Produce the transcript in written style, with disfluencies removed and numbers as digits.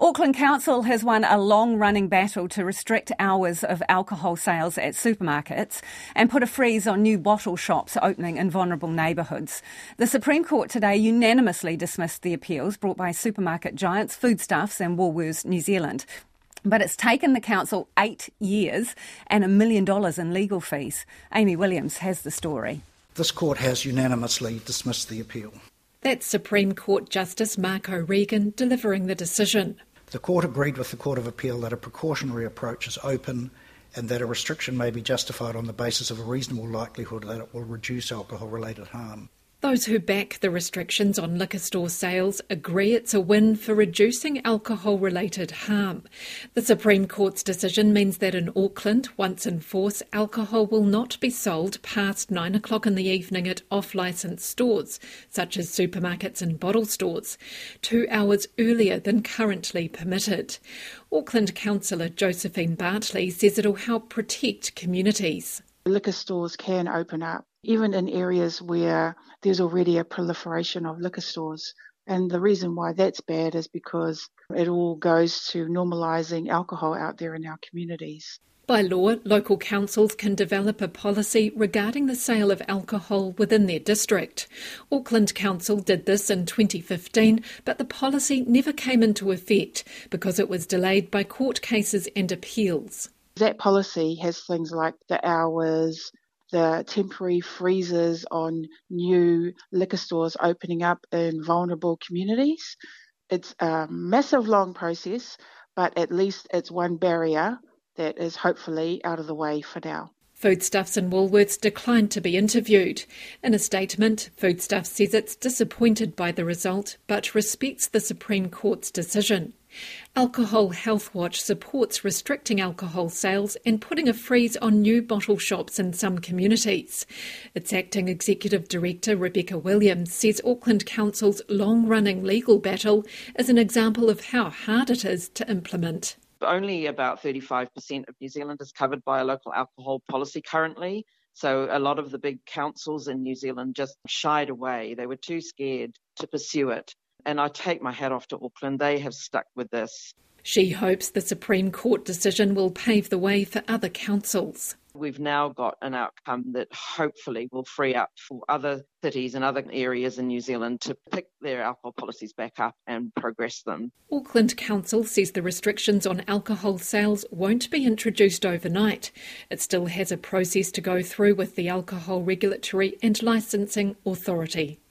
Auckland Council has won a long-running battle to restrict hours of alcohol sales at supermarkets and put a freeze on new bottle shops opening in vulnerable neighbourhoods. The Supreme Court today unanimously dismissed the appeals brought by supermarket giants Foodstuffs and Woolworths New Zealand. But it's taken the council 8 years and $1 million in legal fees. Amy Williams has the story. This court has unanimously dismissed the appeal. That's Supreme Court Justice Marco Regan delivering the decision. The court agreed with the Court of Appeal that a precautionary approach is open and that a restriction may be justified on the basis of a reasonable likelihood that it will reduce alcohol-related harm. Those who back the restrictions on liquor store sales agree it's a win for reducing alcohol-related harm. The Supreme Court's decision means that in Auckland, once in force, alcohol will not be sold past 9 o'clock in the evening at off-licence stores, such as supermarkets and bottle stores, 2 hours earlier than currently permitted. Auckland Councillor Josephine Bartley says it'll help protect communities. Liquor stores can open up, even in areas where there's already a proliferation of liquor stores. And the reason why that's bad is because it all goes to normalising alcohol out there in our communities. By law, local councils can develop a policy regarding the sale of alcohol within their district. Auckland Council did this in 2015, but the policy never came into effect because it was delayed by court cases and appeals. That policy has things like the hours, the temporary freezes on new liquor stores opening up in vulnerable communities. It's a massive long process, but at least it's one barrier that is hopefully out of the way for now. Foodstuffs and Woolworths declined to be interviewed. In a statement, Foodstuffs says it's disappointed by the result, but respects the Supreme Court's decision. Alcohol Health Watch supports restricting alcohol sales and putting a freeze on new bottle shops in some communities. Its acting executive director, Rebecca Williams, says Auckland Council's long-running legal battle is an example of how hard it is to implement. Only about 35% of New Zealand is covered by a local alcohol policy currently, so a lot of the big councils in New Zealand just shied away. They were too scared to pursue it. And I take my hat off to Auckland. They have stuck with this. She hopes the Supreme Court decision will pave the way for other councils. We've now got an outcome that hopefully will free up for other cities and other areas in New Zealand to pick their alcohol policies back up and progress them. Auckland Council says the restrictions on alcohol sales won't be introduced overnight. It still has a process to go through with the Alcohol Regulatory and Licensing Authority.